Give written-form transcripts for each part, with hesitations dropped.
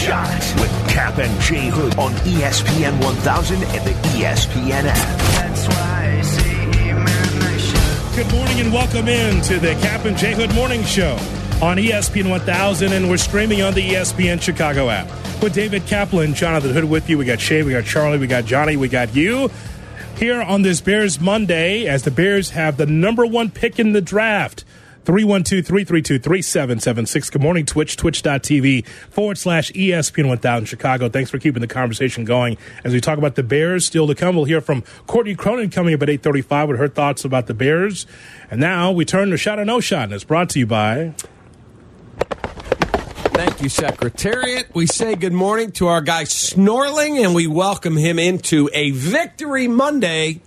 Shot with Cap and J Hood on ESPN 1000 and the ESPN app. That's why I say amen. Good morning and welcome in to the Cap and J Hood Morning Show on ESPN 1000, and we're streaming on the ESPN Chicago app. With David Kaplan, Jonathan Hood with you. We got Shay, we got Charlie, we got Johnny, we got you. Here on this Bears Monday, as the Bears have the number one pick in the draft. 312-332-3776. Good morning, Twitch, twitch.tv/ESPN1000 Chicago. Thanks for keeping the conversation going. As we talk about the Bears still to come, we'll hear from Courtney Cronin coming up at 8:35 with her thoughts about the Bears. And now we turn to Shot or No Shot, and it's brought to you by... Thank you, Secretariat. We say good morning to our guy Snorling, and we welcome him into a Victory Monday.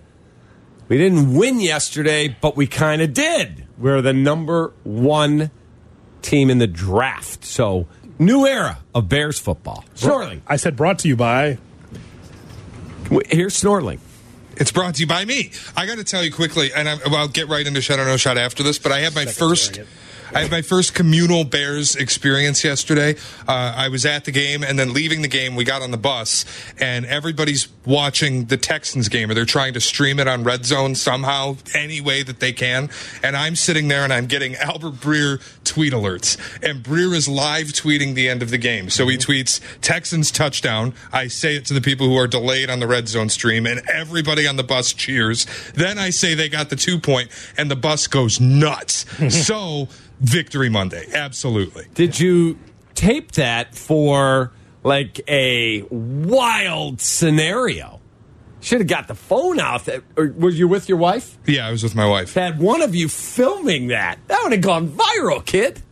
We didn't win yesterday, but we kind of did. We're the number one team in the draft. So, new era of Bears football. Snorling. I said brought to you by... Here's Snorling. It's brought to you by me. I got to tell you quickly, and I'll get right into Shot or No Shot after this, but I have my first communal Bears experience yesterday. I was at the game, and then leaving the game, we got on the bus, and everybody's watching the Texans game, or they're trying to stream it on Red Zone somehow, any way that they can. And I'm sitting there, and I'm getting Albert Breer tweet alerts. And Breer is live tweeting the end of the game. So he tweets, Texans touchdown. I say it to the people who are delayed on the Red Zone stream, and everybody on the bus cheers. Then I say they got the 2-point, and the bus goes nuts. So... Victory Monday, absolutely. Did you tape that for, like, a wild scenario? Should have got the phone out. Were you with your wife? Yeah, I was with my wife. Had one of you filming that. That would have gone viral, kid.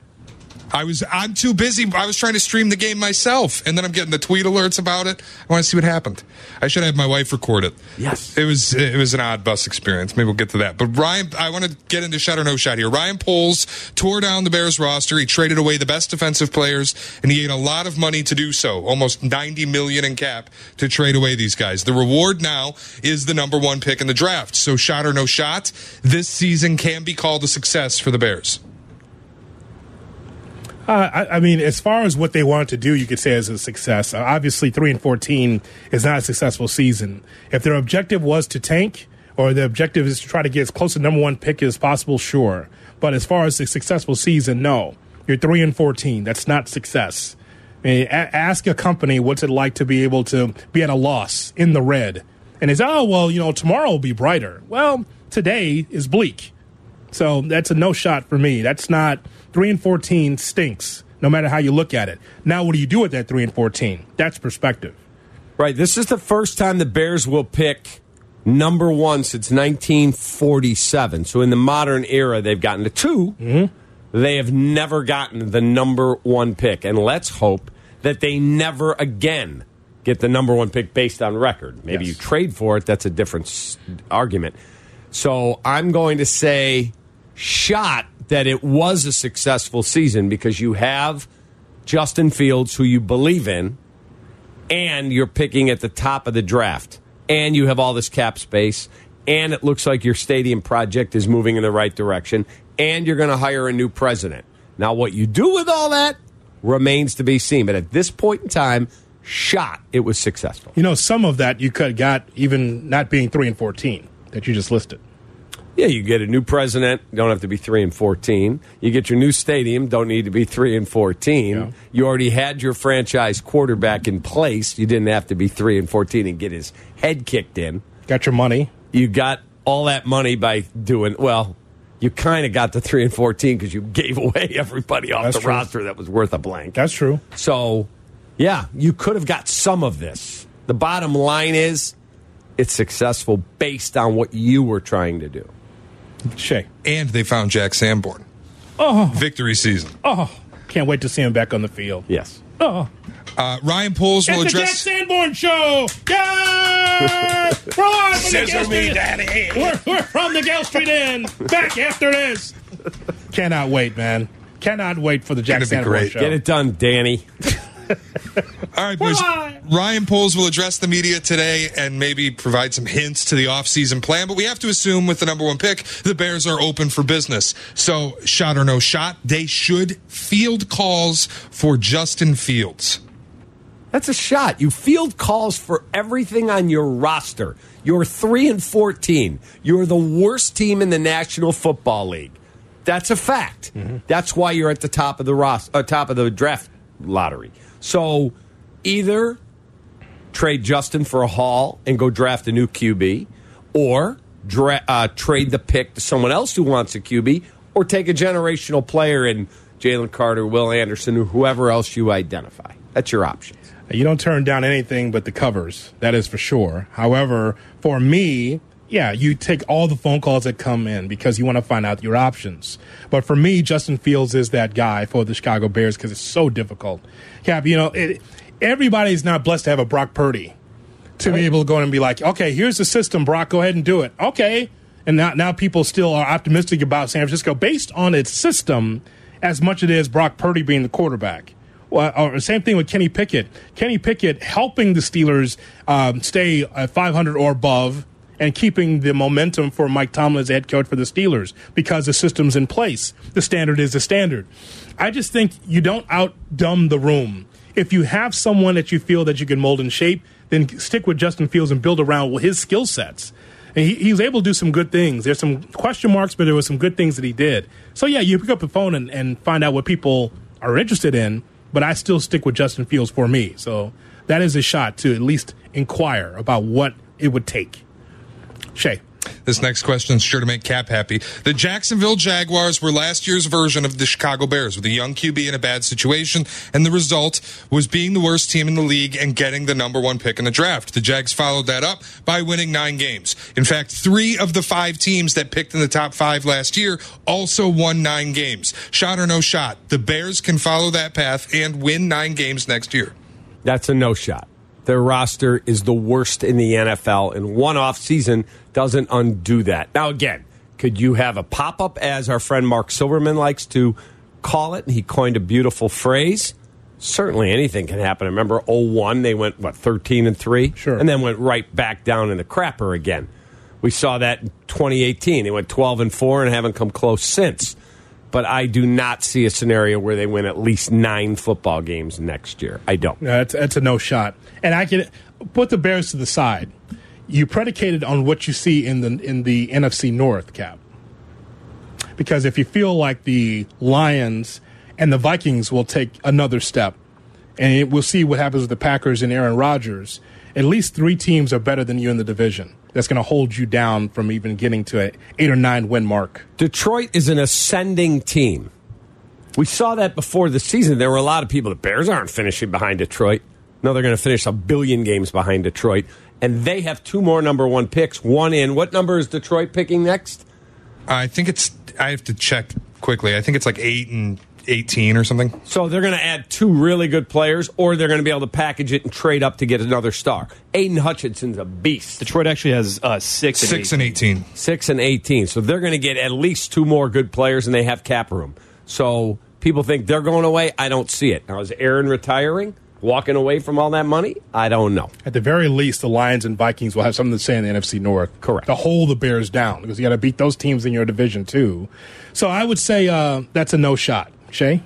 I'm too busy. I was trying to stream the game myself, and then I'm getting the tweet alerts about it. I want to see what happened. I should have my wife record it. Yes. It was an odd bus experience. Maybe we'll get to that. But Ryan, I want to get into Shot or No Shot here. Ryan Poles tore down the Bears roster. He traded away the best defensive players, and he ate a lot of money to do so. Almost $90 million in cap to trade away these guys. The reward now is the number one pick in the draft. So Shot or No Shot, this season can be called a success for the Bears. I mean, as far as what they wanted to do, you could say is a success. Obviously, 3-14 is not a successful season. If their objective was to tank, or the objective is to try to get as close to number one pick as possible, sure. But as far as a successful season, no. You're 3-14. That's not success. I mean, ask a company what's it like to be able to be at a loss in the red. And it's, oh, well, you know, tomorrow will be brighter. Well, today is bleak. So that's a no shot for me. That's not... 3-14 stinks, no matter how you look at it. Now, what do you do with that 3-14? That's perspective. Right. This is the first time the Bears will pick number one since 1947. So in the modern era, they've gotten to two. Mm-hmm. They have never gotten the number one pick. And let's hope that they never again get the number one pick based on record. Maybe you trade for it. That's a different argument. So I'm going to say shot that it was a successful season because you have Justin Fields, who you believe in, and you're picking at the top of the draft, and you have all this cap space, and it looks like your stadium project is moving in the right direction, and you're going to hire a new president. Now, what you do with all that remains to be seen. But at this point in time, shot, it was successful. You know, some of that you could have got even not being 3-14 that you just listed. Yeah, you get a new president, don't have to be 3-14. You get your new stadium, don't need to be 3-14. Yeah. You already had your franchise quarterback in place. You didn't have to be 3-14 and get his head kicked in. Got your money. You got all that money by doing, well, you kind of got the 3-14 because you gave away everybody off the roster that was worth a blank. That's true. So, yeah, you could have got some of this. The bottom line is it's successful based on what you were trying to do. Shay. And they found Jack Sanborn. Oh. Victory season. Oh. Can't wait to see him back on the field. Yes. Oh. Ryan Poles will address... It's the Jack Sanborn Show! Yeah! We're live from Sizzle the Gale Daddy! We're from the Gale Street Inn! Back after this! Cannot wait, man. Cannot wait for the Jack Sanborn Show. Get it done, Danny. All right, boys. Ryan Poles will address the media today and maybe provide some hints to the offseason plan, but we have to assume with the number one pick, the Bears are open for business. So, shot or no shot, they should field calls for Justin Fields. That's a shot. You field calls for everything on your roster. You're 3-14. You're the worst team in the National Football League. That's a fact. Mm-hmm. That's why you're at the top of the top of the draft lottery. So either trade Justin for a haul and go draft a new QB, or trade the pick to someone else who wants a QB, or take a generational player in Jalen Carter, Will Anderson, or whoever else you identify. That's your options. You don't turn down anything but the covers. That is for sure. However, for me, yeah, you take all the phone calls that come in because you want to find out your options. But for me, Justin Fields is that guy for the Chicago Bears because it's so difficult. Cap, everybody's not blessed to have a Brock Purdy to be able to go in and be like, okay, here's the system, Brock, go ahead and do it. Okay. And now people still are optimistic about San Francisco based on its system as much as it is Brock Purdy being the quarterback. Well, same thing with Kenny Pickett. Kenny Pickett helping the Steelers stay at 500 or above and keeping the momentum for Mike Tomlin as head coach for the Steelers because the system's in place. The standard is the standard. I just think you don't out-dumb the room. If you have someone that you feel that you can mold and shape, then stick with Justin Fields and build around his skill sets. And he was able to do some good things. There's some question marks, but there were some good things that he did. So, yeah, you pick up the phone and find out what people are interested in, but I still stick with Justin Fields for me. So that is a shot to at least inquire about what it would take. Shay. This next question is sure to make Cap happy. The Jacksonville Jaguars were last year's version of the Chicago Bears with a young QB in a bad situation, and the result was being the worst team in the league and getting the number 1 pick in the draft. The Jags followed that up by winning 9 games. In fact, 3 of the 5 teams that picked in the top 5 last year also won 9 games. Shot or no shot, the Bears can follow that path and win 9 games next year. That's a no shot. Their roster is the worst in the NFL, and one offseason doesn't undo that. Now, again, could you have a pop-up, as our friend Mark Silverman likes to call it? He coined a beautiful phrase. Certainly anything can happen. I remember 2001, they went, 13-3? Sure. And then went right back down in the crapper again. We saw that in 2018. They went 12-4 and haven't come close since. But I do not see a scenario where they win at least 9 football games next year. I don't. No, that's a no shot. And I can put the Bears to the side. You predicated on what you see in the NFC North, Cap. Because if you feel like the Lions and the Vikings will take another step, and we'll see what happens with the Packers and Aaron Rodgers, at least 3 teams are better than you in the division. That's going to hold you down from even getting to an 8 or 9 win mark. Detroit is an ascending team. We saw that before the season. There were a lot of people, the Bears aren't finishing behind Detroit. No, they're going to finish 1 billion games behind Detroit. And they have 2 more number 1 picks, 1 in. What number is Detroit picking next? I think I have to check quickly. I think it's like 8 and 18 or something. So they're going to add 2 really good players, or they're going to be able to package it and trade up to get another star. Aiden Hutchinson's a beast. Detroit actually has 6 and 18. 6 and 18. So they're going to get at least 2 more good players, and they have cap room. So people think they're going away. I don't see it. Now, is Aaron retiring, walking away from all that money? I don't know. At the very least, the Lions and Vikings will have something to say in the NFC North. Correct. To hold the Bears down, because you got to beat those teams in your division, too. So I would say that's a no shot. Shay?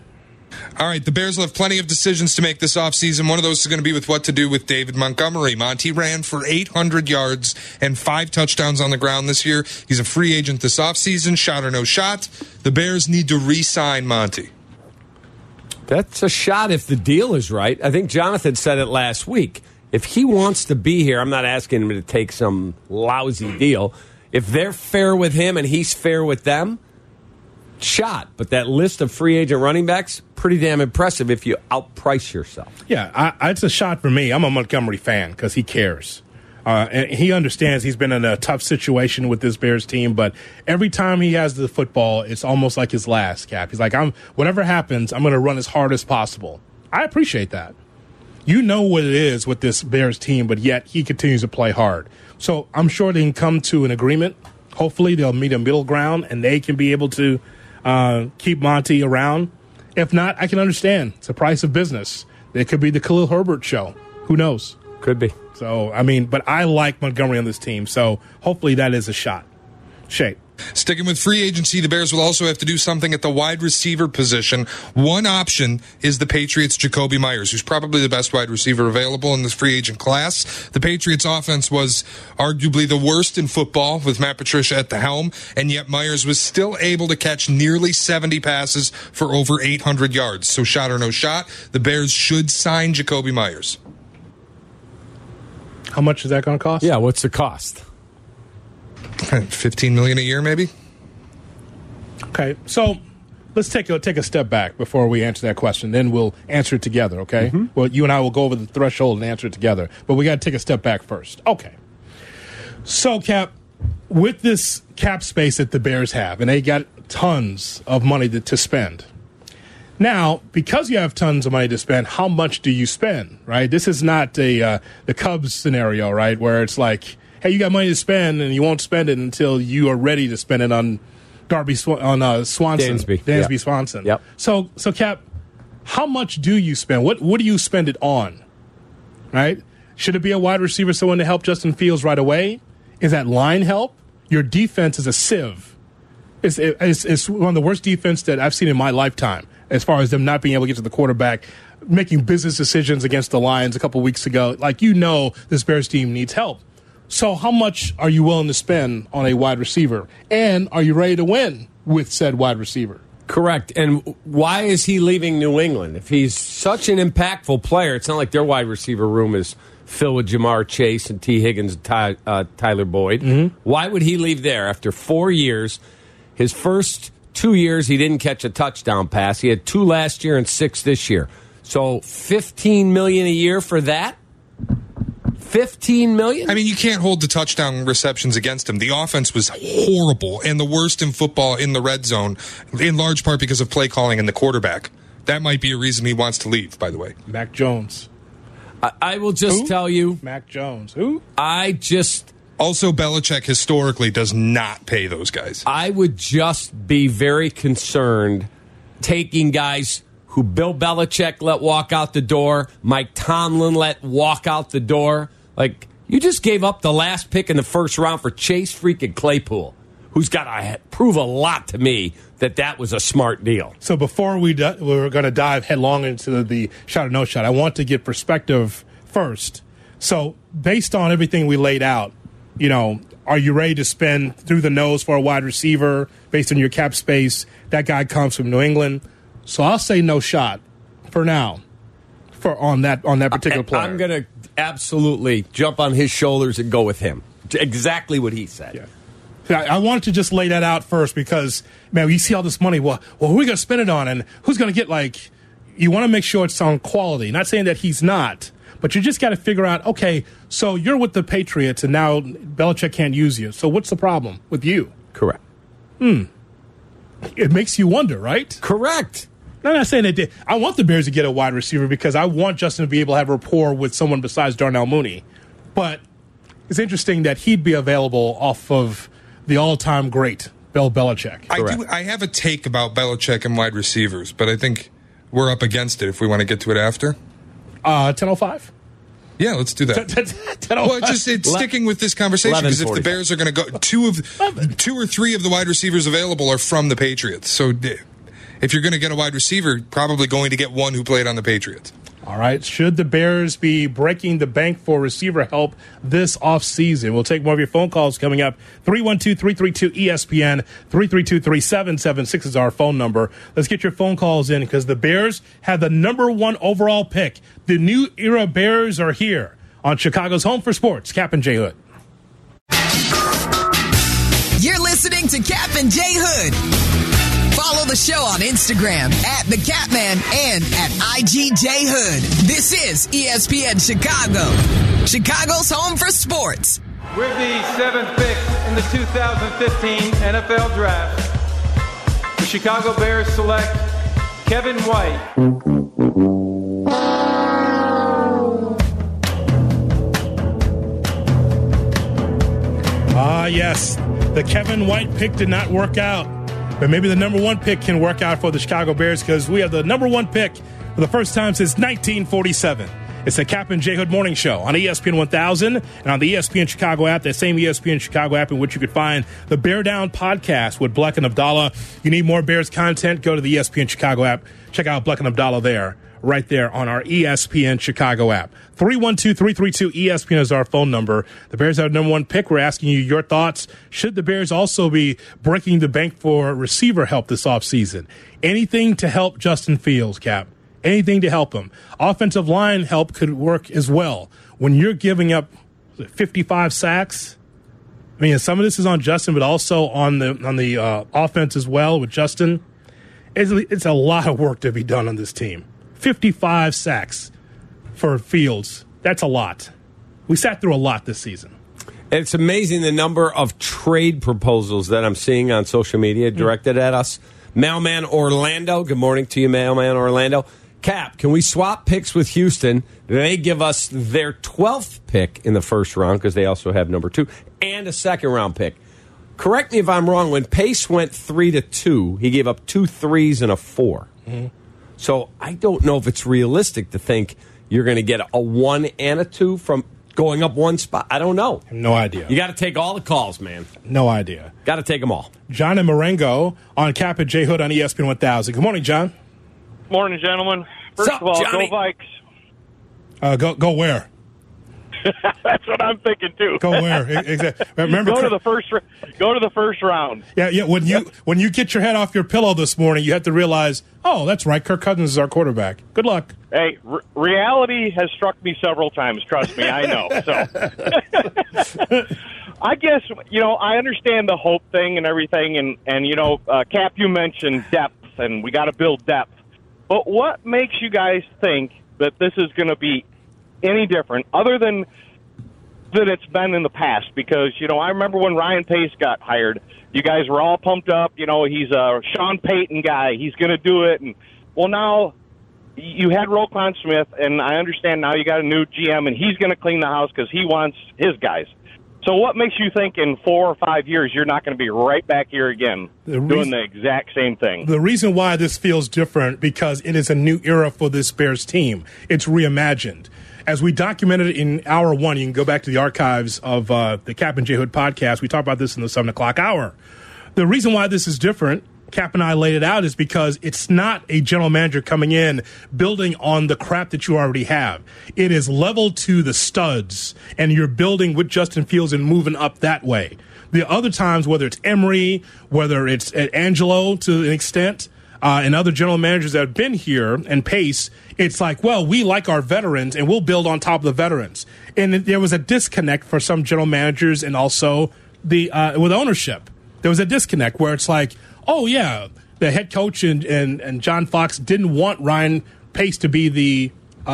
All right, the Bears will have plenty of decisions to make this offseason. One of those is going to be with what to do with David Montgomery. Monty ran for 800 yards and 5 touchdowns on the ground this year. He's a free agent this offseason. Shot or no shot, the Bears need to re-sign Monty. That's a shot if the deal is right. I think Jonathan said it last week. If he wants to be here, I'm not asking him to take some lousy deal. If they're fair with him and he's fair with them, shot, but that list of free agent running backs, pretty damn impressive if you outprice yourself. Yeah, it's a shot for me. I'm a Montgomery fan because he cares. And he understands he's been in a tough situation with this Bears team, but every time he has the football, it's almost like his last, Cap. He's like, whatever happens, I'm going to run as hard as possible. I appreciate that. You know what it is with this Bears team, but yet he continues to play hard. So I'm sure they can come to an agreement. Hopefully they'll meet a middle ground and they can be able to keep Monty around. If not, I can understand. It's the price of business. It could be the Khalil Herbert show. Who knows? Could be. So, but I like Montgomery on this team. So, hopefully that is a shot. Shay. Sticking with free agency, the Bears will also have to do something at the wide receiver position. One option is the Patriots' Jacoby Myers, who's probably the best wide receiver available in this free agent class. The Patriots' offense was arguably the worst in football with Matt Patricia at the helm, and yet Myers was still able to catch nearly 70 passes for over 800 yards. So shot or no shot, the Bears should sign Jacoby Myers. How much is that going to cost? Yeah, what's the cost? $15 million a year, maybe. Okay, so let's take a step back before we answer that question. Then we'll answer it together, okay? Mm-hmm. Well, you and I will go over the threshold and answer it together. But we got to take a step back first. Okay. So, Cap, with this cap space that the Bears have, and they got tons of money to spend. Now, because you have tons of money to spend, how much do you spend, right? This is not the Cubs scenario, right, where it's like, hey, you got money to spend, and you won't spend it until you are ready to spend it on Swanson. Dansby yeah. Swanson. Yep. So Cap, how much do you spend? What do you spend it on? Right? Should it be a wide receiver, someone to help Justin Fields right away? Is that line help? Your defense is a sieve. It's one of the worst defense that I've seen in my lifetime, as far as them not being able to get to the quarterback, making business decisions against the Lions a couple weeks ago. Like, you know, this Bears team needs help. So how much are you willing to spend on a wide receiver? And are you ready to win with said wide receiver? Correct. And why is he leaving New England? If he's such an impactful player, it's not like their wide receiver room is filled with Jamar Chase and T. Higgins and Tyler Boyd. Mm-hmm. Why would he leave there after 4 years? His first 2 years, he didn't catch a touchdown pass. He had 2 last year and 6 this year. So $15 million a year for that? $15 million? I mean, you can't hold the touchdown receptions against him. The offense was horrible and the worst in football in the red zone, in large part because of play calling and the quarterback. That might be a reason he wants to leave, by the way. Mac Jones. I will just tell you. Mac Jones. Who? I just. Also, Belichick historically does not pay those guys. I would just be very concerned taking guys who Bill Belichick let walk out the door, Mike Tomlin let walk out the door. Like, you just gave up the last pick in the first round for Chase freaking Claypool, who's got to prove a lot to me that was a smart deal. So before we're going to dive headlong into the shot or no shot, I want to get perspective first. So based on everything we laid out, you know, are you ready to spend through the nose for a wide receiver based on your cap space? That guy comes from New England. So I'll say no shot for now on that particular player. I'm going to absolutely jump on his shoulders and go with him. Exactly what he said. Yeah. I wanted to just lay that out first because, man, you see all this money. Well, who are we going to spend it on? And who's going to get, like, you want to make sure it's on quality. Not saying that he's not, but you just got to figure out, okay, so you're with the Patriots and now Belichick can't use you. So what's the problem with you? Correct. It makes you wonder, right? Correct. I'm not saying that I want the Bears to get a wide receiver because I want Justin to be able to have rapport with someone besides Darnell Mooney. But it's interesting that he'd be available off of the all-time great Bill Belichick. I have a take about Belichick and wide receivers, but I think we're up against it if we want to get to it after. 10:05? Yeah, let's do that. Well, it's sticking with this conversation because if the Bears are going to go, two or three of the wide receivers available are from the Patriots. So if you're going to get a wide receiver, probably going to get one who played on the Patriots. All right. Should the Bears be breaking the bank for receiver help this offseason? We'll take more of your phone calls coming up. 312-332-ESPN. 332-3776 is our phone number. Let's get your phone calls in because the Bears have the #1 overall pick. The new era Bears are here on Chicago's Home for Sports. Cap and J. Hood. You're listening to Cap and J. Hood. Follow the show on Instagram at The Catman and at IGJ Hood. This is ESPN Chicago, Chicago's home for sports. With the 7th pick in the 2015 NFL Draft, the Chicago Bears select Kevin White. Yes, the Kevin White pick did not work out. But maybe the #1 pick can work out for the Chicago Bears because we have the #1 pick for the first time since 1947. It's the Cap and J Hood Morning Show on ESPN 1000 and on the ESPN Chicago app, that same ESPN Chicago app in which you could find the Bear Down podcast with Bleck and Abdallah. You need more Bears content, go to the ESPN Chicago app. Check out Bleck and Abdallah there, right there on our ESPN Chicago app. 312-332-ESPN is our phone number. The Bears have number one pick. We're asking you your thoughts. Should the Bears also be breaking the bank for receiver help this offseason? Anything to help Justin Fields, Cap. Anything to help him. Offensive line help could work as well. When you're giving up 55 sacks, I mean, some of this is on Justin, but also on the offense as well with Justin. It's a lot of work to be done on this team. 55 sacks for Fields. That's a lot. We sat through a lot this season. It's amazing the number of trade proposals that I'm seeing on social media directed at us. Mailman Orlando. Good morning to you, Mailman Orlando. Cap, can we swap picks with Houston? They give us their 12th pick in the first round because they also have number 2 and a second round pick. Correct me if I'm wrong. When Pace went 3-2, he gave up 2 3s and a 4. Mm-hmm. So I don't know if it's realistic to think you're going to get a 1 and a 2 from going up one spot. I don't know. No idea. You got to take all the calls, man. No idea. Got to take them all. John and Marengo on Cap and J Hood on ESPN 1000. Good morning, John. Morning, gentlemen. First of all, Johnny? Go Vikes. Go where? That's what I'm thinking too. Go where? Exactly. Remember, go to the first round. Yeah. When you get your head off your pillow this morning, you have to realize, oh, that's right, Kirk Cousins is our quarterback. Good luck. Hey, reality has struck me several times. Trust me, I know. So, I guess I understand the hope thing and everything, and Cap, you mentioned depth, and we got to build depth. But what makes you guys think that this is going to be any different other than it's been in the past? Because, I remember when Ryan Pace got hired, you guys were all pumped up. He's a Sean Payton guy. He's going to do it. And, well, now you had Roquan Smith, and I understand now you got a new GM, and he's going to clean the house because he wants his guys. So what makes you think in 4 or 5 years you're not going to be right back here again doing the exact same thing? The reason why this feels different because it is a new era for this Bears team. It's reimagined. As we documented in hour one, you can go back to the archives of the Cap and J Hood podcast. We talked about this in the 7 o'clock hour. The reason why this is different, Cap and I laid it out, is because it's not a general manager coming in building on the crap that you already have. It is level to the studs, and you're building with Justin Fields and moving up that way. The other times, whether it's Emery, whether it's Angelo to an extent, and other general managers that have been here and Pace, it's like, well, we like our veterans and we'll build on top of the veterans. And there was a disconnect for some general managers and also with ownership. There was a disconnect where it's like, oh, yeah, the head coach and John Fox didn't want Ryan Pace to be the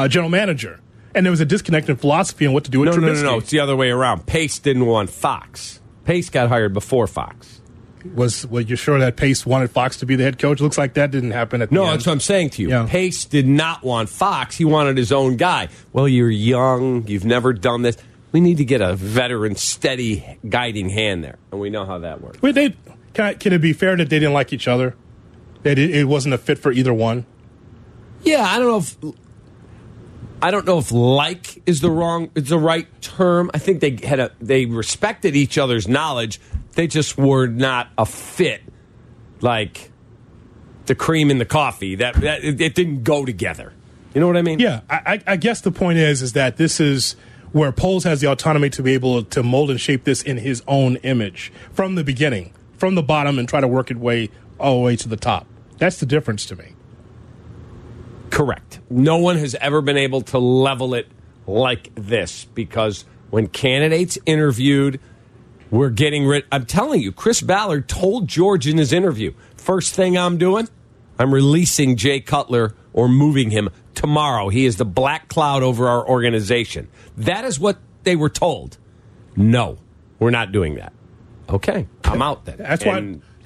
general manager. And there was a disconnect in philosophy and what to do with Trubisky. No. It's the other way around. Pace didn't want Fox. Pace got hired before Fox. Well, you're sure that Pace wanted Fox to be the head coach? Looks like that didn't happen at the end. No, that's what I'm saying to you. Yeah. Pace did not want Fox. He wanted his own guy. Well, you're young. You've never done this. We need to get a veteran, steady, guiding hand there. And we know how that works. Wait, can it be fair that they didn't like each other? That it wasn't a fit for either one? Yeah, I don't know if like is the right term. I think they respected each other's knowledge. They just were not a fit, like the cream and the coffee. That it didn't go together. You know what I mean? Yeah. I guess the point is that this is where Poles has the autonomy to be able to mold and shape this in his own image from the beginning, from the bottom, and try to work it all the way to the top. That's the difference to me. Correct. No one has ever been able to level it like this because when candidates interviewed, we're getting rid. I'm telling you, Chris Ballard told George in his interview, first thing I'm doing, I'm releasing Jay Cutler or moving him tomorrow. He is the black cloud over our organization. That is what they were told. No, we're not doing that. Okay, I'm out then.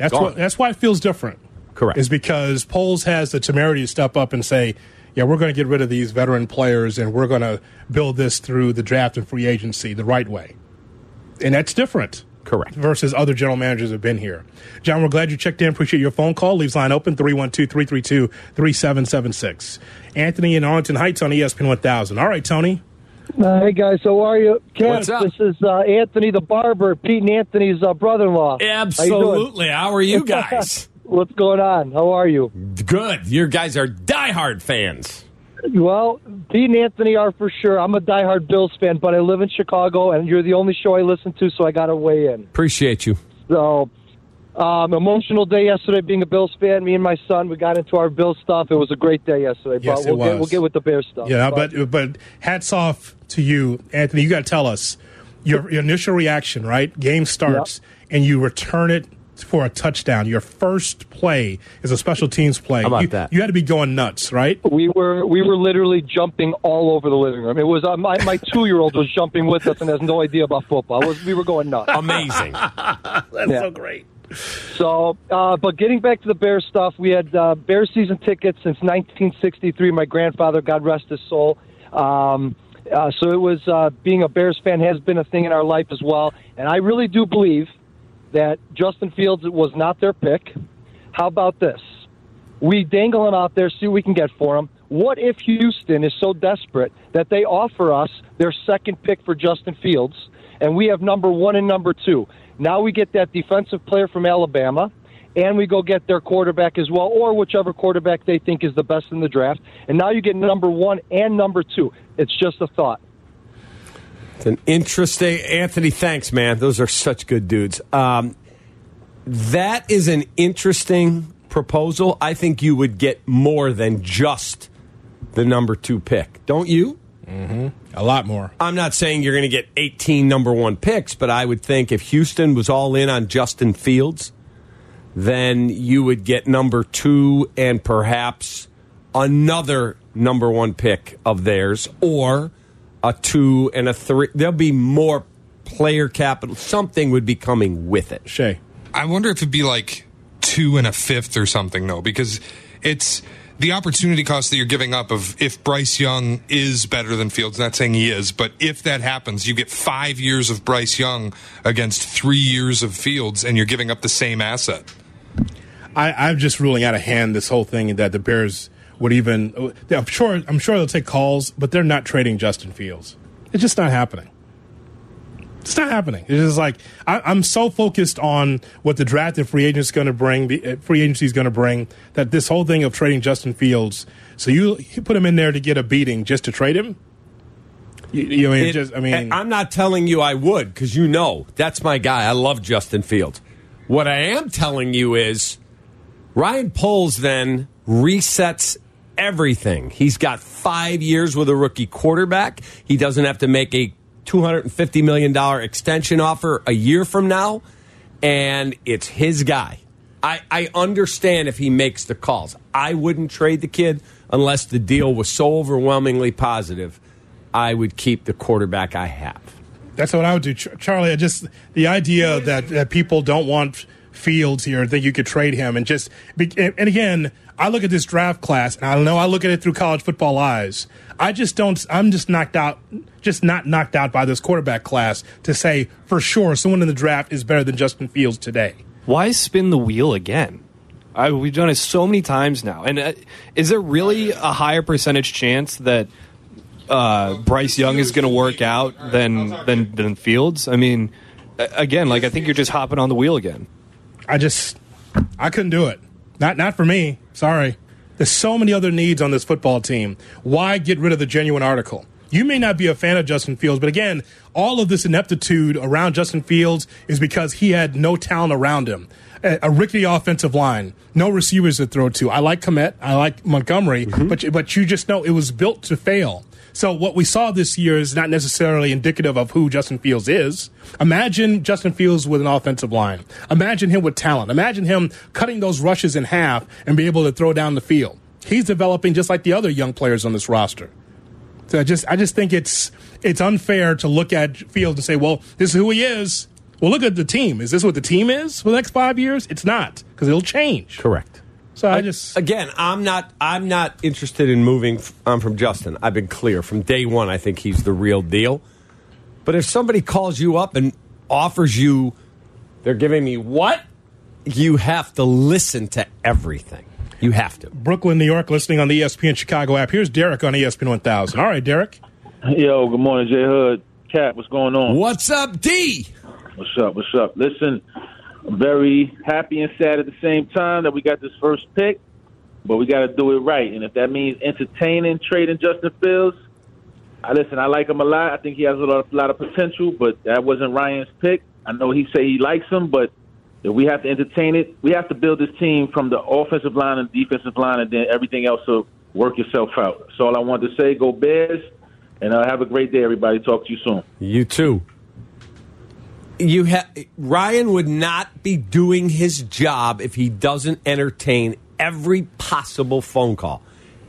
That's why it feels different. Correct. Is because Poles has the temerity to step up and say, yeah, we're going to get rid of these veteran players and we're going to build this through the draft and free agency the right way. And that's different. Correct. Versus other general managers who have been here. John, we're glad you checked in. Appreciate your phone call. Leaves line open, 312-332-3776. Anthony in Arlington Heights on ESPN 1000. All right, Tony. Hey, guys. How are you? Kev, what's up? This is Anthony the Barber, Pete and Anthony's brother-in-law. Absolutely. How are you guys? What's going on? How are you? Good. You guys are diehard fans. Well, Pete and Anthony are for sure. I'm a diehard Bills fan, but I live in Chicago, and you're the only show I listen to, so I got to weigh in. Appreciate you. So, emotional day yesterday being a Bills fan. Me and my son, we got into our Bills stuff. It was a great day yesterday, yes, but we'll get with the Bears stuff. Yeah, but hats off to you, Anthony. You got to tell us your initial reaction, right? Game starts, and you return it for a touchdown. Your first play is a special teams play. How about that? You had to be going nuts, right? We were literally jumping all over the living room. It was my 2-year-old was jumping with us and has no idea about football. We were going nuts. Amazing. That's so great. So, but getting back to the Bears stuff, we had Bears season tickets since 1963. My grandfather, God rest his soul. So it was being a Bears fan has been a thing in our life as well. And I really do believe that Justin Fields was not their pick. How about this? We dangle him out there, see what we can get for him. What if Houston is so desperate that they offer us their second pick for Justin Fields, and we have number 1 and number 2? Now we get that defensive player from Alabama, and we go get their quarterback as well, or whichever quarterback they think is the best in the draft. And now you get number 1 and number 2. It's just a thought. It's an interesting... Anthony, thanks, man. Those are such good dudes. That is an interesting proposal. I think you would get more than just the number 2 pick. Don't you? Mm-hmm. A lot more. I'm not saying you're going to get 18 number 1 picks, but I would think if Houston was all in on Justin Fields, then you would get number 2 and perhaps another number 1 pick of theirs, or a 2 and a 3. There'll be more player capital. Something would be coming with it. Shay. I wonder if it'd be like 2 and a 5th or something, though, because it's the opportunity cost that you're giving up of if Bryce Young is better than Fields. Not saying he is, but if that happens, you get 5 years of Bryce Young against 3 years of Fields, and you're giving up the same asset. I'm just ruling out of hand this whole thing that the Bears would even... I'm sure they'll take calls, but they're not trading Justin Fields. It's just not happening. It's not happening. It's just like I'm so focused on what the draft and free agency is going to bring that this whole thing of trading Justin Fields. So you put him in there to get a beating just to trade him. I'm not telling you I would, because that's my guy. I love Justin Fields. What I am telling you is Ryan Poles then resets everything. He's got 5 years with a rookie quarterback. He doesn't have to make a $250 million extension offer a year from now, and it's his guy. I understand if he makes the calls. I wouldn't trade the kid unless the deal was so overwhelmingly positive. I would keep the quarterback I have. That's what I would do. Charlie, I just the idea that people don't want Fields here and think you could trade him, and again, I look at this draft class, and I know I look at it through college football eyes. I'm just not knocked out by this quarterback class to say for sure someone in the draft is better than Justin Fields today. Why spin the wheel again? We've done it so many times now. And is there really a higher percentage chance that Bryce Young is going to work out than Fields? I mean, again, like I think you're just hopping on the wheel again. I couldn't do it. Not for me. Sorry. There's so many other needs on this football team. Why get rid of the genuine article? You may not be a fan of Justin Fields, but again, all of this ineptitude around Justin Fields is because he had no talent around him. A rickety offensive line, no receivers to throw to. I like Komet, I like Montgomery, but you just know it was built to fail. So what we saw this year is not necessarily indicative of who Justin Fields is. Imagine Justin Fields with an offensive line. Imagine him with talent. Imagine him cutting those rushes in half and be able to throw down the field. He's developing just like the other young players on this roster. So I just think it's unfair to look at Fields and say, well, this is who he is. Well, look at the team. Is this what the team is for the next 5 years? It's not, because it'll change. Correct. So I'm not interested in moving on from Justin. I've been clear from day one. I think he's the real deal. But if somebody calls you up and offers you They're giving me what? You have to listen to everything. You have to. Brooklyn, New York, listening on the ESPN Chicago app. Here's Derek on ESPN 1000. All right, Derek. Yo, good morning, J. Hood. Cat, what's going on? What's up, D? What's up, what's up? Listen, I'm very happy and sad at the same time that we got this first pick, but we got to do it right. And if that means entertaining, trading Justin Fields, I like him a lot. I think he has a lot of potential, but that wasn't Ryan's pick. I know he say he likes him, but we have to entertain it. We have to build this team from the offensive line and defensive line, and then everything else will work itself out. That's all I wanted to say. Go Bears, and have a great day, everybody. Talk to you soon. You too. Ryan would not be doing his job if he doesn't entertain every possible phone call.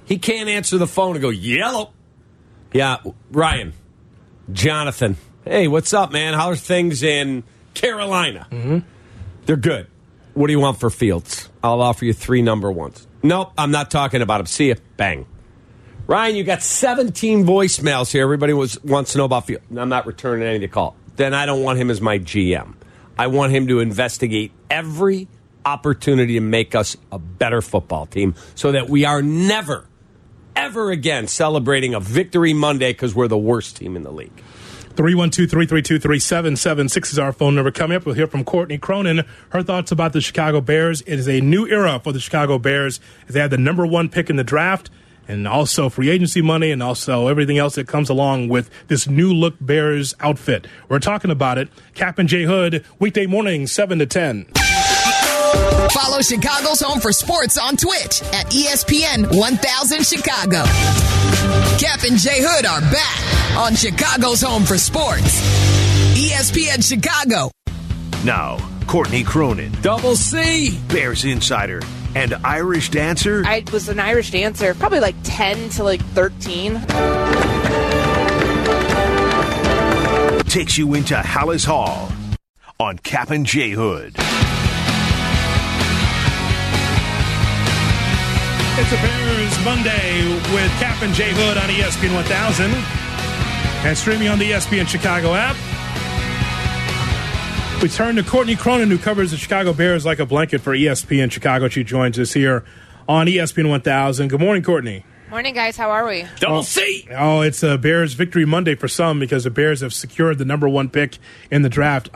He can't answer the phone and go, yellow. Yeah, Ryan, Jonathan, hey, what's up, man? How are things in Carolina? Mm-hmm. They're good. What do you want for Fields? I'll offer you 3 number ones. Nope, I'm not talking about him. See ya. Bang. Ryan, you got 17 voicemails here. Everybody wants to know about Fields. I'm not returning any of the call. Then I don't want him as my GM. I want him to investigate every opportunity to make us a better football team so that we are never, ever again celebrating a victory Monday because we're the worst team in the league. 312-332-3776 is our phone number. Coming up, we'll hear from Courtney Cronin. Her thoughts about the Chicago Bears. It is a new era for the Chicago Bears as they have the number 1 pick in the draft, and also free agency money, and also everything else that comes along with this new-look Bears outfit. We're talking about it. Cap and J. Hood, weekday morning, 7 to 10. Follow Chicago's Home for Sports on Twitch at ESPN 1000 Chicago. Cap and J. Hood are back on Chicago's Home for Sports. ESPN Chicago. Now, Courtney Cronin, Double C, Bears insider, and Irish dancer. I was an Irish dancer, probably like 10 to like 13. Takes you into Hallis Hall on Cap and J. Hood. It's a Bears Monday with Cap and J. Hood on ESPN 1000 and streaming on the ESPN Chicago app. We turn to Courtney Cronin, who covers the Chicago Bears like a blanket for ESPN Chicago. She joins us here on ESPN 1000. Good morning, Courtney. Morning, guys. How are we? Double C. Oh, it's a Bears victory Monday for some because the Bears have secured the number 1 pick in the draft.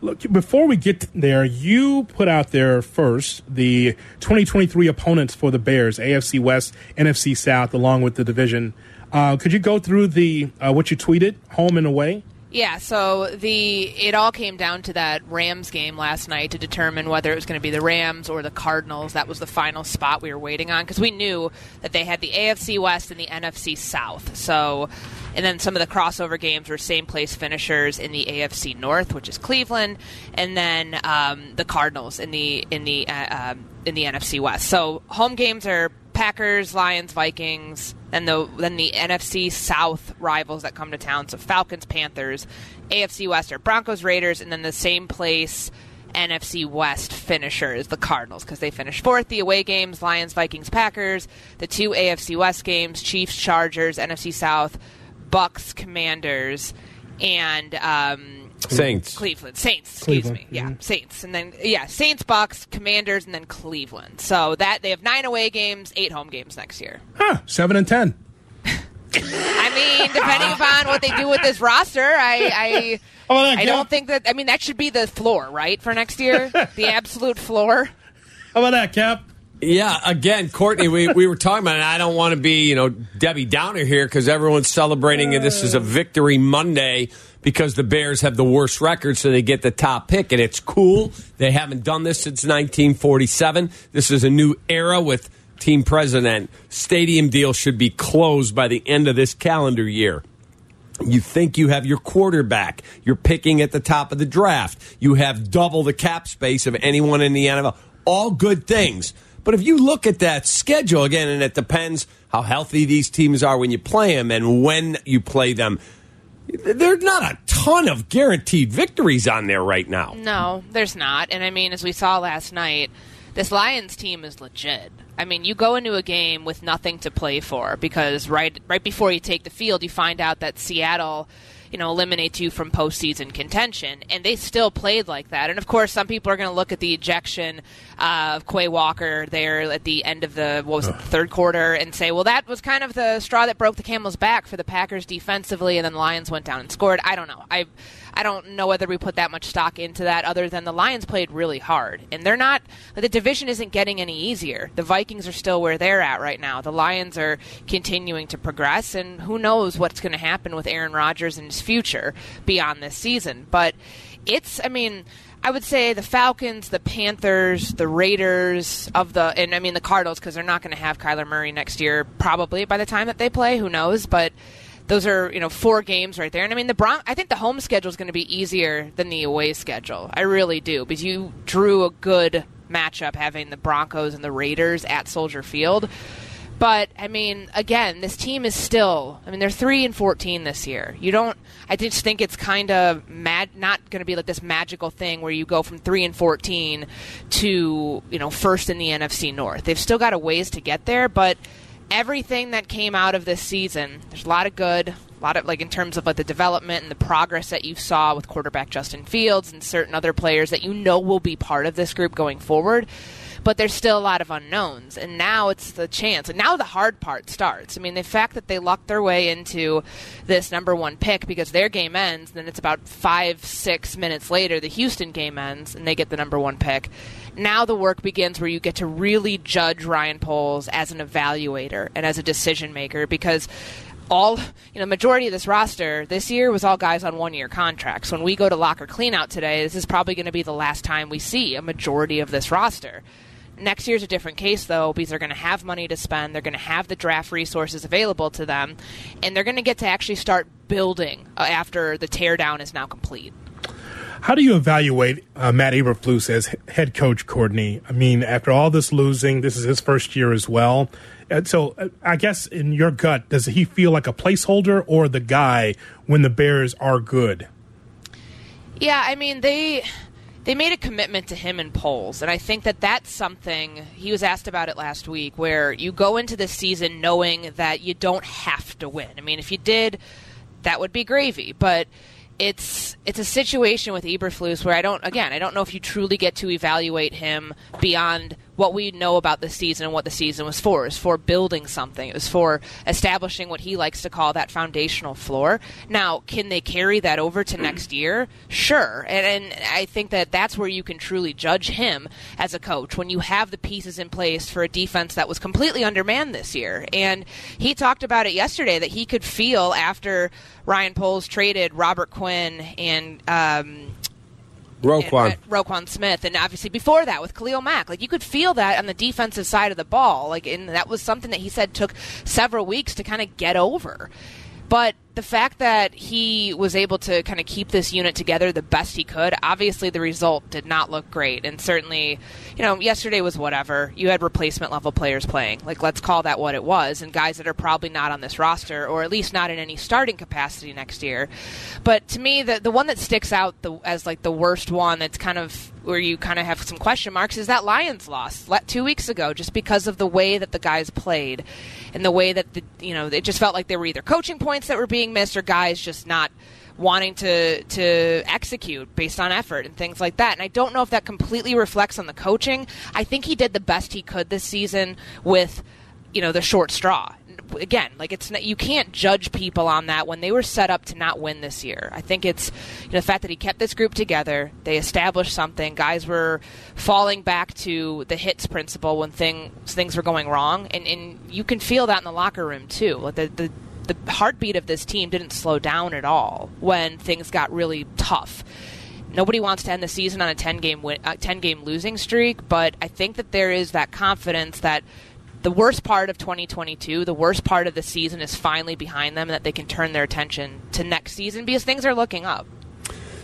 Look, before we get there, you put out there first the 2023 opponents for the Bears, AFC West, NFC South, along with the division. Could you go through the what you tweeted, home and away? Yeah, so it all came down to that Rams game last night to determine whether it was going to be the Rams or the Cardinals. That was the final spot we were waiting on because we knew that they had the AFC West and the NFC South. And then some of the crossover games were same-place finishers in the AFC North, which is Cleveland, and then the Cardinals in the NFC West. So home games are Packers, Lions, Vikings, and then the NFC South rivals that come to town. So Falcons, Panthers, AFC West are Broncos, Raiders, and then the same place NFC West finisher is the Cardinals because they finished 4th. The away games, Lions, Vikings, Packers. The 2 AFC West games, Chiefs, Chargers, NFC South, Bucks, Commanders, and Saints. And then, Saints, Bucks, Commanders, and then Cleveland. So that they have 9 away games, 8 home games next year. 7 and 10. I mean, depending upon what they do with this roster, I don't think that, I mean, that should be the floor, right, for next year? The absolute floor? How about that, Cap? Yeah, again, Courtney, we were talking about it. I don't want to be, Debbie Downer here because everyone's celebrating and this is a victory Monday because the Bears have the worst record, so they get the top pick, and it's cool. They haven't done this since 1947. This is a new era with team president. Stadium deal should be closed by the end of this calendar year. You think you have your quarterback. You're picking at the top of the draft. You have double the cap space of anyone in the NFL. All good things. But if you look at that schedule, again, and it depends how healthy these teams are when you play them and when you play them, there's not a ton of guaranteed victories on there right now. No, there's not. And, I mean, as we saw last night, this Lions team is legit. I mean, you go into a game with nothing to play for because right before you take the field, you find out that Seattle – you know, eliminates you from postseason contention. And they still played like that. And, of course, some people are going to look at the ejection of Quay Walker there at the end of the, third quarter and say, well, that was kind of the straw that broke the camel's back for the Packers defensively, and then the Lions went down and scored. I don't know. I don't know whether we put that much stock into that other than the Lions played really hard. And they're not – the division isn't getting any easier. The Vikings are still where they're at right now. The Lions are continuing to progress, and who knows what's going to happen with Aaron Rodgers and his future beyond this season. But it's – I mean – I would say the Falcons, the Panthers, the Raiders the Cardinals, because they're not going to have Kyler Murray next year probably by the time that they play. Who knows? But those are, four games right there. And, I think the home schedule is going to be easier than the away schedule. I really do, because you drew a good matchup having the Broncos and the Raiders at Soldier Field. But, again, this team is still – they're 3-14 this year. You don't – I just think it's kind of not going to be like this magical thing where you go from 3-14 to, first in the NFC North. They've still got a ways to get there, but everything that came out of this season, there's a lot of good – a lot of, in terms of, the development and the progress that you saw with quarterback Justin Fields and certain other players that will be part of this group going forward. But there's still a lot of unknowns, and now it's the chance. And now the hard part starts. The fact that they lucked their way into this number one pick, because their game ends, then it's about 5-6 minutes later the Houston game ends, and they get the number one pick. Now the work begins where you get to really judge Ryan Poles as an evaluator and as a decision maker, because majority of this roster this year was all guys on one-year contracts. When we go to locker cleanout today, this is probably going to be the last time we see a majority of this roster. Next year's a different case, though, because they're going to have money to spend. They're going to have the draft resources available to them, and they're going to get to actually start building after the teardown is now complete. How do you evaluate Matt Eberflus as head coach, Courtney? After all this losing, this is his first year as well. And so I guess in your gut, does he feel like a placeholder or the guy when the Bears are good? Yeah, they made a commitment to him and Poles, and I think that that's something – he was asked about it last week, where you go into this season knowing that you don't have to win. If you did, that would be gravy, but – It's a situation with Eberflus where I don't know if you truly get to evaluate him beyond what we know about the season and what the season was for. It was for building something. It was for establishing what he likes to call that foundational floor. Now, can they carry that over to next year? Sure. And I think that that's where you can truly judge him as a coach, when you have the pieces in place for a defense that was completely undermanned this year. And he talked about it yesterday, that he could feel after Ryan Poles traded Robert Quinn and Roquan Smith, and obviously before that with Khalil Mack, you could feel that on the defensive side of the ball, and that was something that he said took several weeks to kind of get over. But the fact that he was able to kind of keep this unit together the best he could, obviously the result did not look great. And certainly, yesterday was whatever. You had replacement level players playing. Let's call that what it was. And guys that are probably not on this roster, or at least not in any starting capacity next year. But to me, the one that sticks out as the worst one, that's kind of where you kind of have some question marks, is that Lions loss 2 weeks ago, just because of the way that the guys played and the way that it just felt like there were either coaching points that were being missed or guys just not wanting to execute based on effort and things like that. And I don't know if that completely reflects on the coaching. I think he did the best he could this season with, the short straw. Again, you can't judge people on that when they were set up to not win this year. I think it's the fact that he kept this group together. They established something. Guys were falling back to the hits principle when things were going wrong, and you can feel that in the locker room too. The heartbeat of this team didn't slow down at all when things got really tough. Nobody wants to end the season on a 10-game losing streak, but I think that there is that confidence that the worst part of 2022, the worst part of the season, is finally behind them, and that they can turn their attention to next season because things are looking up.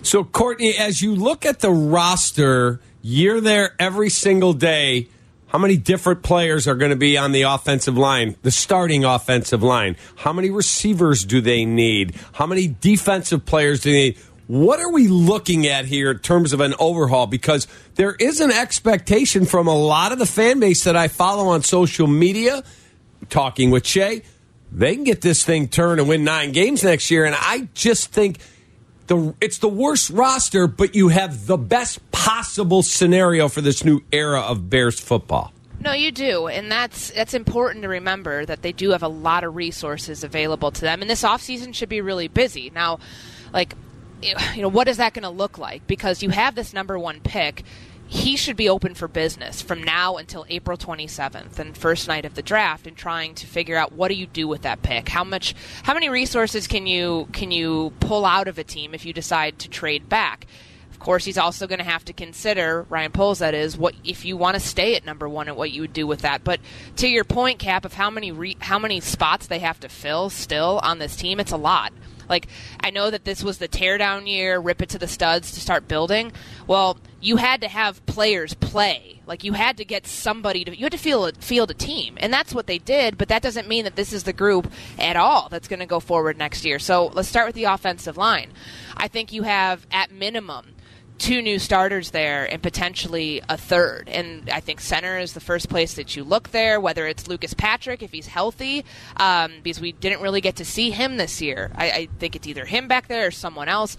So, Courtney, as you look at the roster, you're there every single day. How many different players are going to be on the offensive line, the starting offensive line? How many receivers do they need? How many defensive players do they need? What are we looking at here in terms of an overhaul? Because there is an expectation from a lot of the fan base that I follow on social media, talking with Shay, they can get this thing turned and win 9 games next year. And I just think it's the worst roster, but you have the best possible scenario for this new era of Bears football. No, you do, and that's important to remember that they do have a lot of resources available to them, and this offseason should be really busy. Now, what is that going to look like? Because you have this number 1 pick. He should be open for business from now until April 27th and first night of the draft, and trying to figure out what do you do with that pick? How many resources can you pull out of a team if you decide to trade back? Of course, he's also going to have to consider, Ryan Poles, that is, what if you want to stay at number 1 and what you would do with that. But to your point, Cap, of how many spots they have to fill still on this team, it's a lot. Like, I know that this was the teardown year, rip it to the studs to start building. Well, you had to have players play. Like, you had to get somebody to – you had to field a team. And that's what they did, but that doesn't mean that this is the group at all that's going to go forward next year. So let's start with the offensive line. I think you have, at minimum, 2 new starters there and potentially a third. And I think center is the first place that you look there, whether it's Lucas Patrick, if he's healthy, because we didn't really get to see him this year. I think it's either him back there or someone else.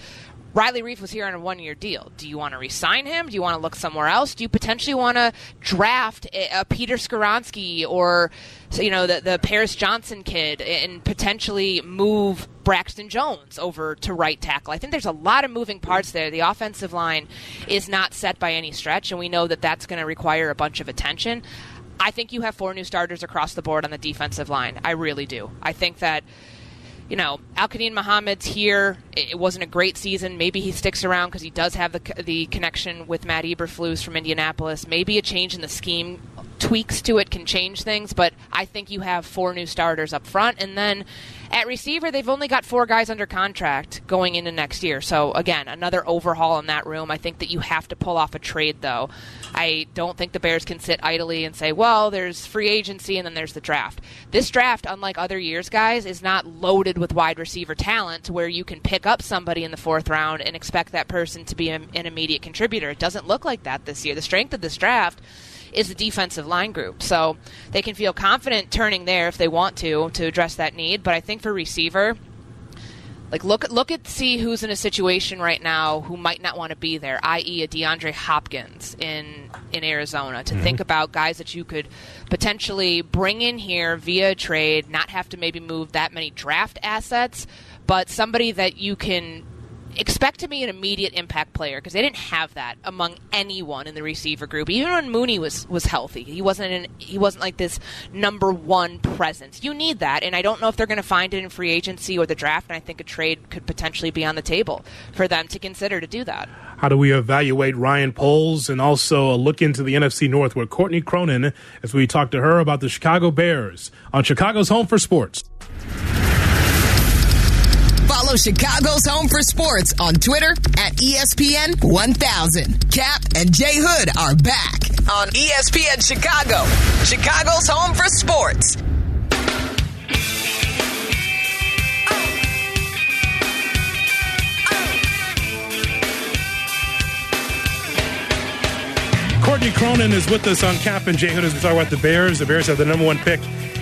Riley Reif was here on a 1-year deal. Do you want to re-sign him? Do you want to look somewhere else? Do you potentially want to draft a Peter Skoronski or the Paris Johnson kid and potentially move Braxton Jones over to right tackle? I think there's a lot of moving parts there. The offensive line is not set by any stretch, and we know that that's going to require a bunch of attention. I think you have 4 new starters across the board on the defensive line. I really do. I think that Al-Qadin Muhammad's here. It wasn't a great season. Maybe he sticks around because he does have the connection with Matt Eberflus from Indianapolis. Maybe a change in the scheme, tweaks to it can change things, but I think you have 4 new starters up front. And then at receiver, they've only got 4 guys under contract going into next year. So, again, another overhaul in that room. I think that you have to pull off a trade, though. I don't think the Bears can sit idly and say, well, there's free agency and then there's the draft. This draft, unlike other years, guys, is not loaded with wide receiver talent to where you can pick up somebody in the 4th round and expect that person to be an immediate contributor. It doesn't look like that this year. The strength of this draft is the defensive line group. So they can feel confident turning there if they want to address that need. But I think for receiver, look at see who's in a situation right now who might not want to be there, i.e. a DeAndre Hopkins in Arizona, to think about guys that you could potentially bring in here via trade, not have to maybe move that many draft assets, but somebody that you can expect to be an immediate impact player, because they didn't have that among anyone in the receiver group. Even when Mooney was healthy, he wasn't like this number 1 presence. You need that, and I don't know if they're going to find it in free agency or the draft, and I think a trade could potentially be on the table for them to consider to do that. How do we evaluate Ryan Poles, and also a look into the NFC North where Courtney Cronin, as we talk to her about the Chicago Bears on Chicago's Home for Sports. Follow Chicago's Home for Sports on Twitter at ESPN 1000. Cap and Jay Hood are back on ESPN Chicago, Chicago's Home for Sports. Courtney Cronin is with us on Cap and Jay Hood as we talk about the Bears. The Bears have the number 1 pick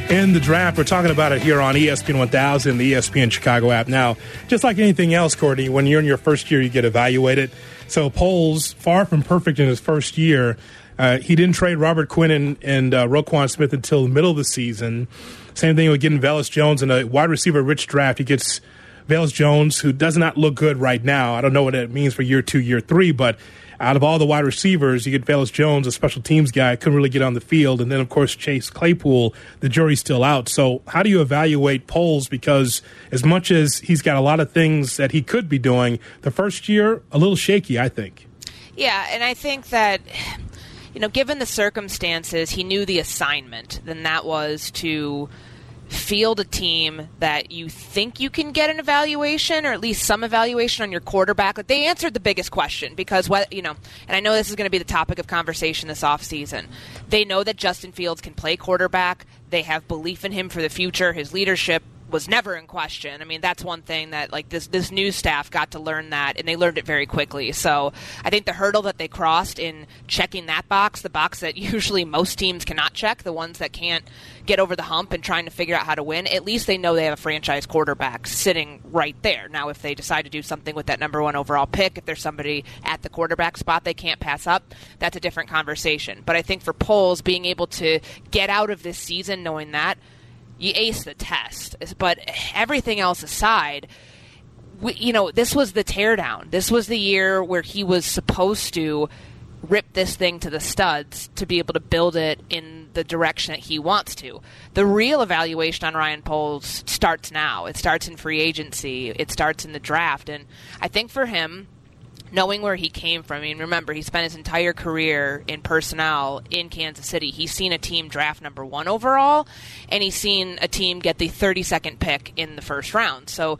in the draft. We're talking about it here on ESPN 1000, the ESPN Chicago app. Now, just like anything else, Courtney, when you're in your first year, you get evaluated. So Poles, far from perfect in his first year. He didn't trade Robert Quinn and Roquan Smith until the middle of the season. Same thing with getting Velus Jones in a wide receiver rich draft. He gets Velus Jones, who does not look good right now. I don't know what that means for year 2, year 3, but out of all the wide receivers, you get Velus Jones, a special teams guy, couldn't really get on the field. And then, of course, Chase Claypool, the jury's still out. So how do you evaluate Poles? Because as much as he's got a lot of things that he could be doing, the first year, a little shaky, I think. Yeah, and I think that, given the circumstances, he knew the assignment, and that was to field a team that you think you can get an evaluation, or at least some evaluation on your quarterback. Like, they answered the biggest question, because and I know this is going to be the topic of conversation this offseason. They know that Justin Fields can play quarterback. They have belief in him for the future. His leadership was never in question. I mean, that's one thing that like this new staff got to learn that, and they learned it very quickly. So I think the hurdle that they crossed in checking that box, the box that usually most teams cannot check, the ones that can't get over the hump and trying to figure out how to win, at least they know they have a franchise quarterback sitting right there. Now, if they decide to do something with that #1 overall pick, if there's somebody at the quarterback spot they can't pass up, that's a different conversation. But I think for Poles, being able to get out of this season knowing that, you ace the test. But everything else aside, this was the teardown. This was the year where he was supposed to rip this thing to the studs to be able to build it in the direction that he wants to. The real evaluation on Ryan Poles starts now. It starts in free agency. It starts in the draft. And I think for him, knowing where he came from, I mean, remember, he spent his entire career in personnel in Kansas City. He's seen a team draft #1 overall, and he's seen a team get the 32nd pick in the first round. So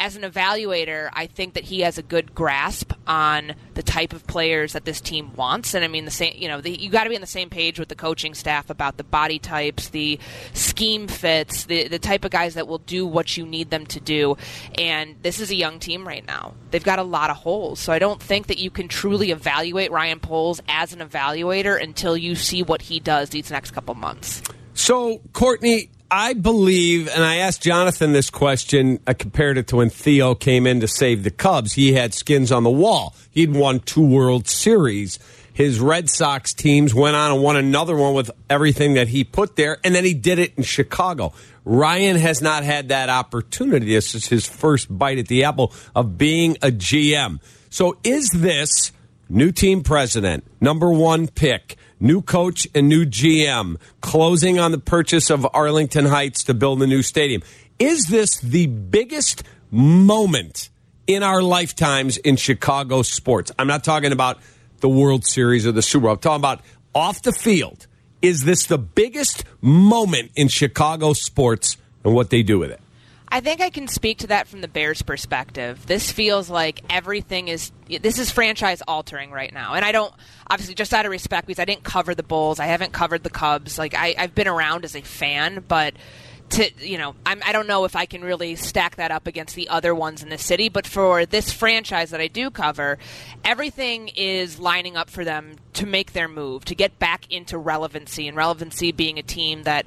as an evaluator, I think that he has a good grasp on the type of players that this team wants. And I mean, you got to be on the same page with the coaching staff about the body types, the scheme fits, the type of guys that will do what you need them to do. And this is a young team right now. They've got a lot of holes. So I don't think that you can truly evaluate Ryan Poles as an evaluator until you see what he does these next couple months. So, Courtney, I believe, and I asked Jonathan this question, I compared it to when Theo came in to save the Cubs. He had skins on the wall. He'd won 2 World Series. His Red Sox teams went on and won another one with everything that he put there, and then he did it in Chicago. Ryan has not had that opportunity. This is his first bite at the apple of being a GM. So is this new team president, #1 pick, new coach and new GM, closing on the purchase of Arlington Heights to build a new stadium, is this the biggest moment in our lifetimes in Chicago sports? I'm not talking about the World Series or the Super Bowl. I'm talking about off the field. Is this the biggest moment in Chicago sports and what they do with it? I think I can speak to that from the Bears' perspective. This feels like this is franchise altering right now. And I don't, obviously, just out of respect, because I didn't cover the Bulls, I haven't covered the Cubs. Like, I've been around as a fan, but I don't know if I can really stack that up against the other ones in the city. But for this franchise that I do cover, everything is lining up for them to make their move, to get back into relevancy, and relevancy being a team that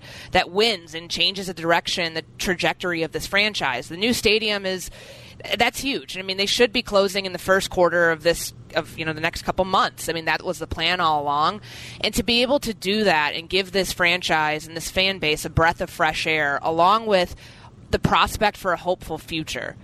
wins and changes the direction, the trajectory of this franchise. The new stadium that's huge. I mean, they should be closing in the first quarter of the next couple months. I mean, that was the plan all along. And to be able to do that and give this franchise and this fan base a breath of fresh air, along with the prospect for a hopeful future,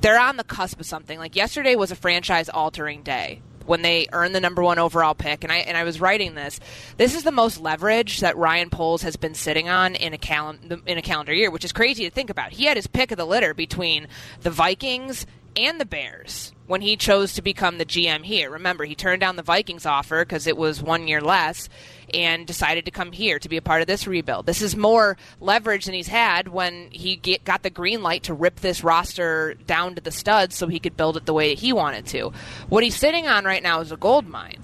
they're on the cusp of something. Like, yesterday was a franchise-altering day when they earned the #1 overall pick. And I was writing this. This is the most leverage that Ryan Poles has been sitting on in a calendar year, which is crazy to think about. He had his pick of the litter between the Vikings and the Bears when he chose to become the GM here. Remember, he turned down the Vikings offer because it was 1 year less and decided to come here to be a part of this rebuild. This is more leverage than he's had when he got the green light to rip this roster down to the studs so he could build it the way that he wanted to. What he's sitting on right now is a gold mine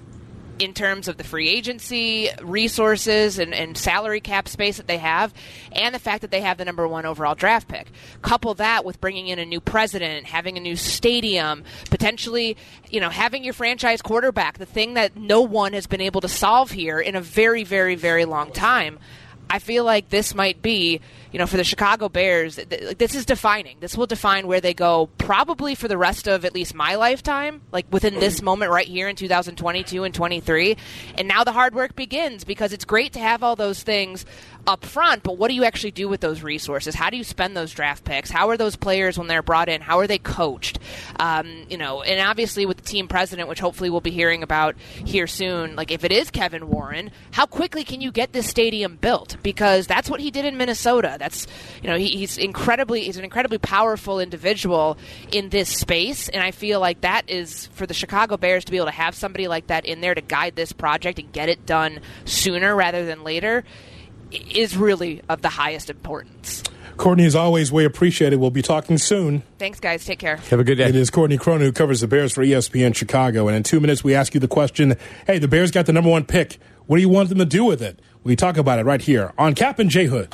in terms of the free agency resources and salary cap space that they have, and the fact that they have the #1 overall draft pick. Couple that with bringing in a new president, having a new stadium, potentially, having your franchise quarterback, the thing that no one has been able to solve here in a very, very, very long time. I feel like this might be, for the Chicago Bears, this is defining. This will define where they go probably for the rest of at least my lifetime, like within this moment right here in 2022 and 23. And now the hard work begins, because it's great to have all those things up front, but what do you actually do with those resources? How do you spend those draft picks? How are those players, when they're brought in, how are they coached? And obviously with the team president, which hopefully we'll be hearing about here soon, like if it is Kevin Warren, how quickly can you get this stadium built? Because that's what he did in Minnesota. That's, he's an incredibly powerful individual in this space, and I feel like that is, for the Chicago Bears to be able to have somebody like that in there to guide this project and get it done sooner rather than later, is really of the highest importance. Courtney, as always, we appreciate it. We'll be talking soon. Thanks, guys. Take care. Have a good day. It is Courtney Cronin, who covers the Bears for ESPN Chicago. And in 2 minutes, we ask you the question, hey, the Bears got the #1 pick. What do you want them to do with it? We talk about it right here on Cap and J-Hood.